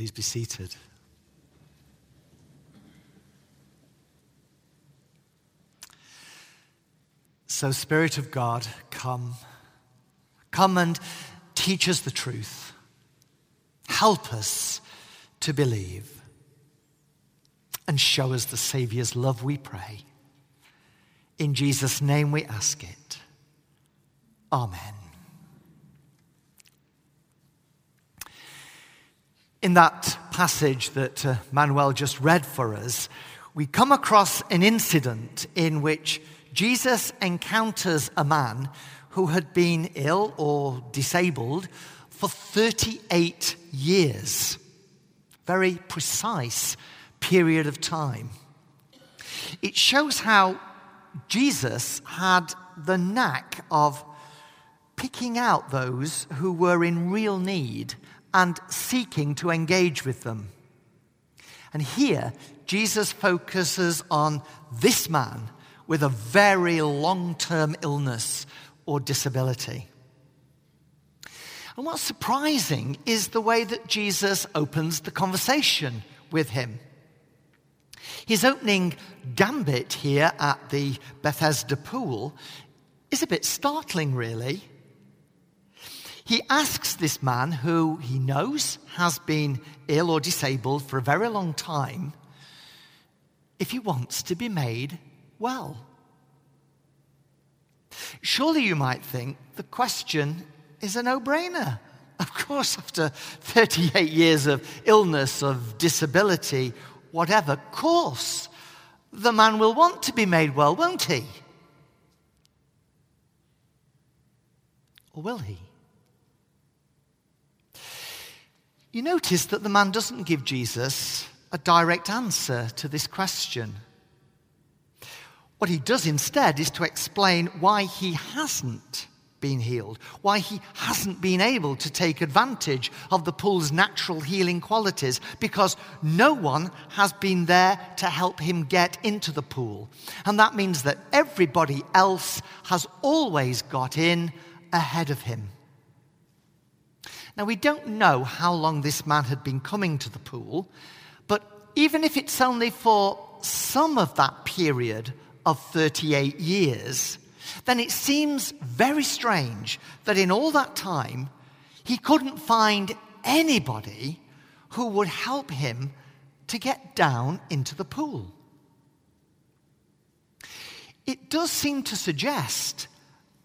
Please be seated. So, Spirit of God, come. Come and teach us the truth. Help us to believe. And show us the Saviour's love, we pray. In Jesus' name we ask it. Amen. In that passage that Manuel just read for us, we come across an incident in which Jesus encounters a man who had been ill or disabled for 38 years. Very precise period of time. It shows how Jesus had the knack of picking out those who were in real need and seeking to engage with them. And here, Jesus focuses on this man with a very long-term illness or disability. And what's surprising is the way that Jesus opens the conversation with him. His opening gambit here at the Bethesda pool is a bit startling, really. He asks this man, who he knows has been ill or disabled for a very long time, if he wants to be made well. Surely, you might think, the question is a no-brainer. Of course, after 38 years of illness, of disability, whatever, of course, the man will want to be made well, won't he? Or will he? You notice that the man doesn't give Jesus a direct answer to this question. What he does instead is to explain why he hasn't been healed, why he hasn't been able to take advantage of the pool's natural healing qualities, because no one has been there to help him get into the pool. And that means that everybody else has always got in ahead of him. Now, we don't know how long this man had been coming to the pool, but even if it's only for some of that period of 38 years, then it seems very strange that in all that time, he couldn't find anybody who would help him to get down into the pool. It does seem to suggest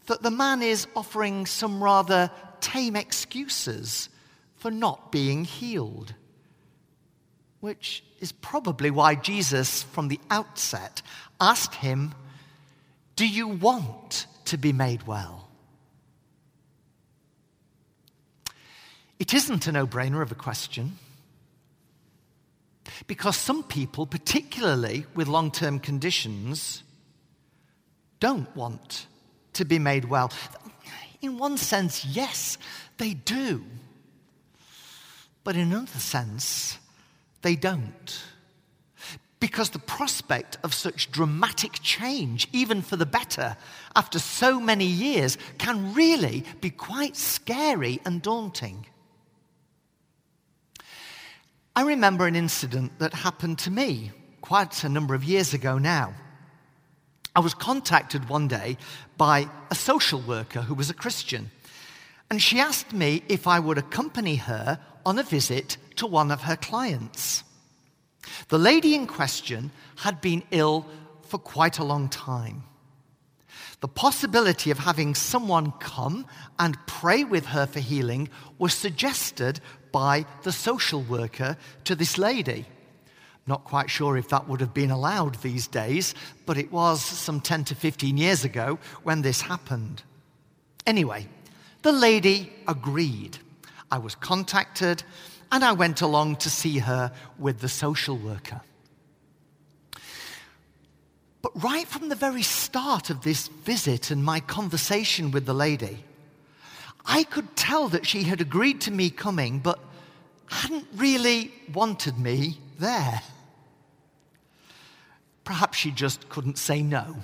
that the man is offering some rather tame excuses for not being healed, which is probably why Jesus, from the outset, asked him, "Do you want to be made well?" It isn't a no-brainer of a question, because some people, particularly with long-term conditions, don't want to be made well. In one sense, yes, they do. But in another sense, they don't. Because the prospect of such dramatic change, even for the better, after so many years, can really be quite scary and daunting. I remember an incident that happened to me quite a number of years ago now. I was contacted one day by a social worker who was a Christian, and she asked me if I would accompany her on a visit to one of her clients. The lady in question had been ill for quite a long time. The possibility of having someone come and pray with her for healing was suggested by the social worker to this lady. Not quite sure if that would have been allowed these days, but it was some 10 to 15 years ago when this happened. Anyway, the lady agreed. I was contacted, and I went along to see her with the social worker. But right from the very start of this visit and my conversation with the lady, I could tell that she had agreed to me coming, but hadn't really wanted me there. Perhaps she just couldn't say no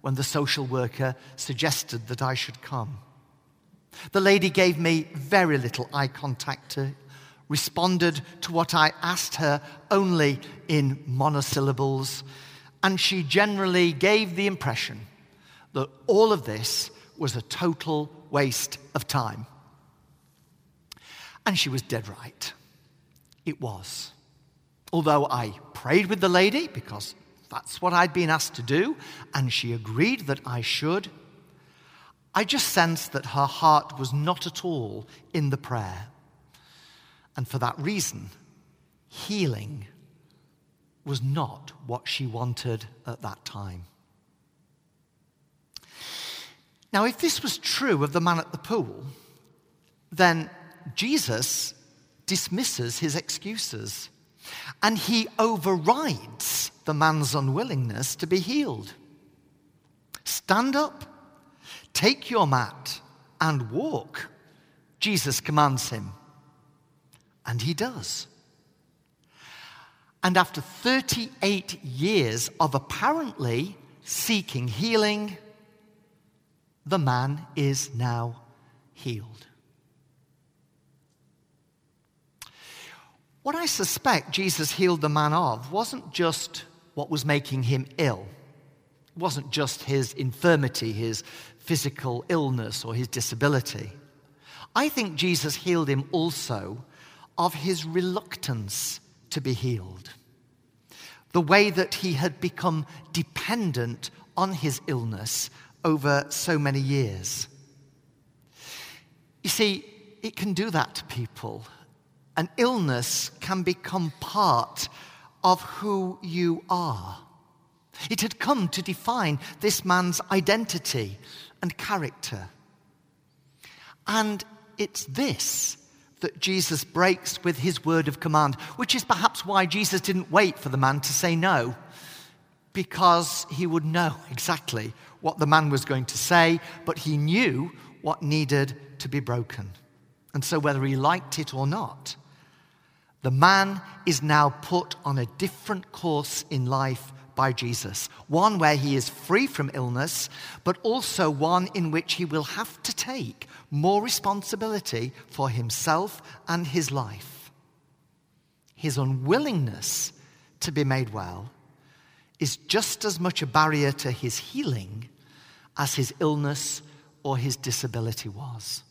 when the social worker suggested that I should come. The lady gave me very little eye contact responded to what I asked her only in monosyllables, and she generally gave the impression that all of this was a total waste of time. And she was dead right. It was. Although I prayed with the lady, because that's what I'd been asked to do, and she agreed that I should, I just sensed that her heart was not at all in the prayer. And for that reason, healing was not what she wanted at that time. Now, if this was true of the man at the pool, then Jesus dismisses his excuses, and he overrides the man's unwillingness to be healed. Stand up, take your mat, and walk, Jesus commands him. And he does. And after 38 years of apparently seeking healing, the man is now healed. What I suspect Jesus healed the man of wasn't just what was making him ill. It wasn't just his infirmity, his physical illness, or his disability. I think Jesus healed him also of his reluctance to be healed, the way that he had become dependent on his illness over so many years. You see, it can do that to people. An illness can become part of who you are. It had come to define this man's identity and character. And it's this that Jesus breaks with his word of command, which is perhaps why Jesus didn't wait for the man to say no, because he would know exactly what the man was going to say, but he knew what needed to be broken. And so whether he liked it or not, the man is now put on a different course in life by Jesus, one where he is free from illness, but also one in which he will have to take more responsibility for himself and his life. His unwillingness to be made well is just as much a barrier to his healing as his illness or his disability was.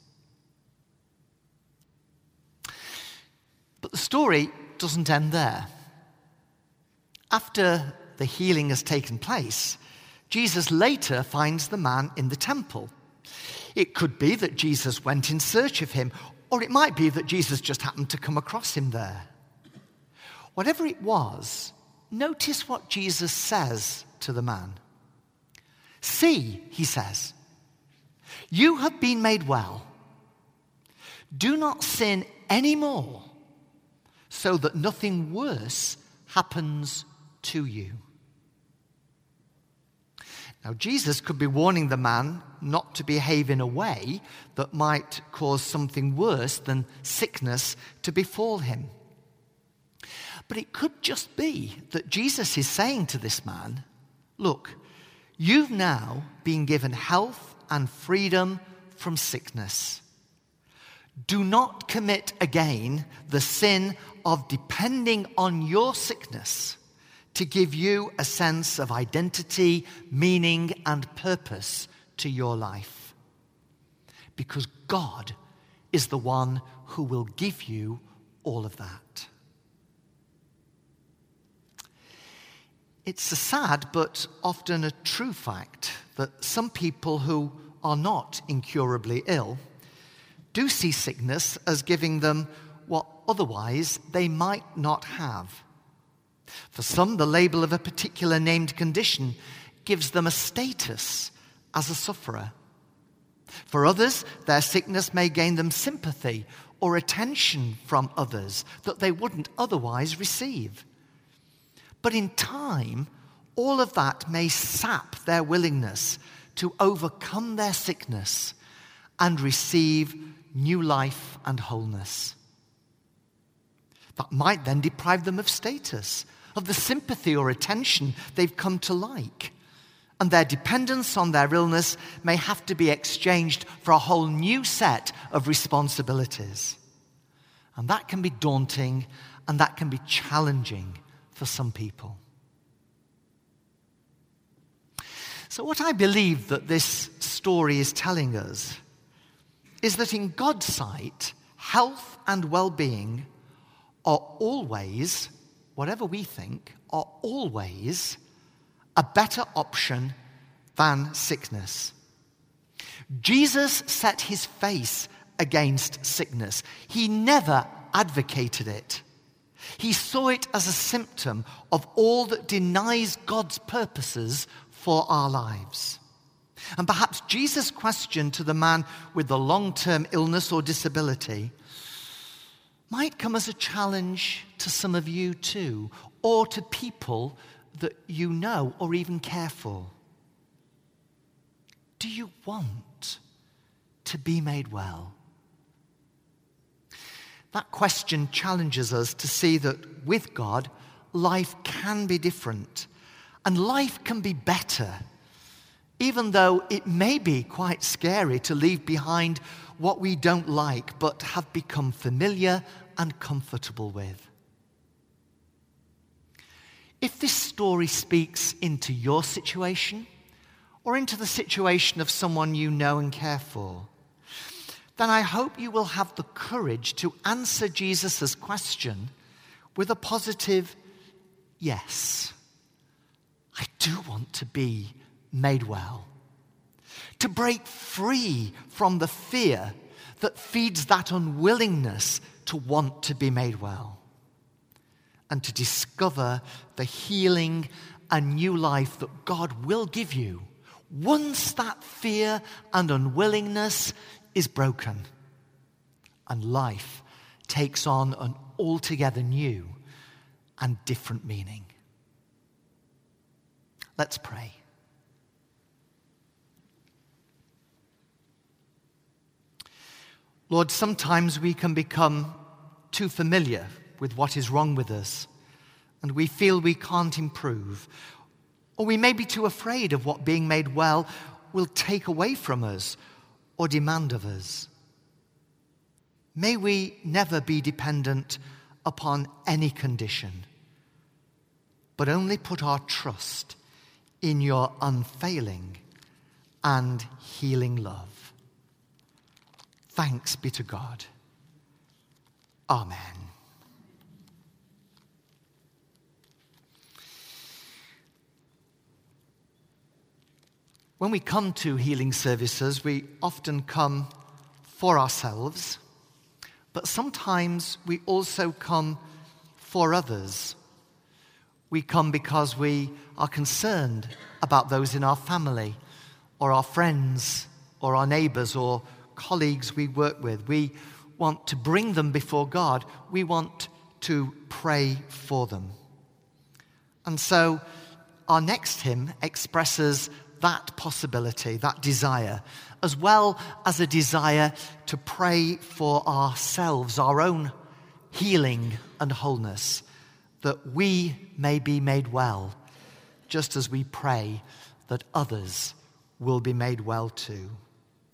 But the story doesn't end there. After the healing has taken place, Jesus later finds the man in the temple. It could be that Jesus went in search of him, or it might be that Jesus just happened to come across him there. Whatever it was, notice what Jesus says to the man. "See," he says, "you have been made well. Do not sin anymore, so that nothing worse happens to you." Now, Jesus could be warning the man not to behave in a way that might cause something worse than sickness to befall him. But it could just be that Jesus is saying to this man, "Look, you've now been given health and freedom from sickness. Do not commit again the sin of depending on your sickness to give you a sense of identity, meaning, and purpose to your life. Because God is the one who will give you all of that." It's a sad but often a true fact that some people who are not incurably ill do see sickness as giving them what otherwise they might not have. For some, the label of a particular named condition gives them a status as a sufferer. For others, their sickness may gain them sympathy or attention from others that they wouldn't otherwise receive. But in time, all of that may sap their willingness to overcome their sickness and receive new life and wholeness. That might then deprive them of status, of the sympathy or attention they've come to like, and their dependence on their illness may have to be exchanged for a whole new set of responsibilities. And that can be daunting, and that can be challenging for some people. So what I believe that this story is telling us is that in God's sight, health and well-being are always, whatever we think, are always a better option than sickness. Jesus set his face against sickness. He never advocated it. He saw it as a symptom of all that denies God's purposes for our lives. And perhaps Jesus' question to the man with the long-term illness or disability might come as a challenge to some of you too, or to people that you know or even care for. Do you want to be made well? That question challenges us to see that with God, life can be different and life can be better, even though it may be quite scary to leave behind what we don't like but have become familiar and comfortable with. If this story speaks into your situation or into the situation of someone you know and care for, then I hope you will have the courage to answer Jesus' question with a positive yes. I do want to be made well, to break free from the fear that feeds that unwillingness to want to be made well, and to discover the healing and new life that God will give you once that fear and unwillingness is broken and life takes on an altogether new and different meaning. Let's pray. Lord, sometimes we can become too familiar with what is wrong with us, and we feel we can't improve, or we may be too afraid of what being made well will take away from us or demand of us. May we never be dependent upon any condition, but only put our trust in your unfailing and healing love. Thanks be to God. Amen. When we come to healing services, we often come for ourselves, but sometimes we also come for others. We come because we are concerned about those in our family, or our friends, or our neighbors, or colleagues we work with. We want to bring them before God. We want to pray for them. And so our next hymn expresses that possibility, that desire, as well as a desire to pray for ourselves, our own healing and wholeness, that we may be made well, just as we pray that others will be made well too.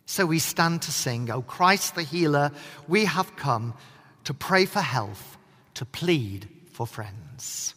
So we stand to sing, O Christ the Healer, we have come to pray for health, to plead for friends.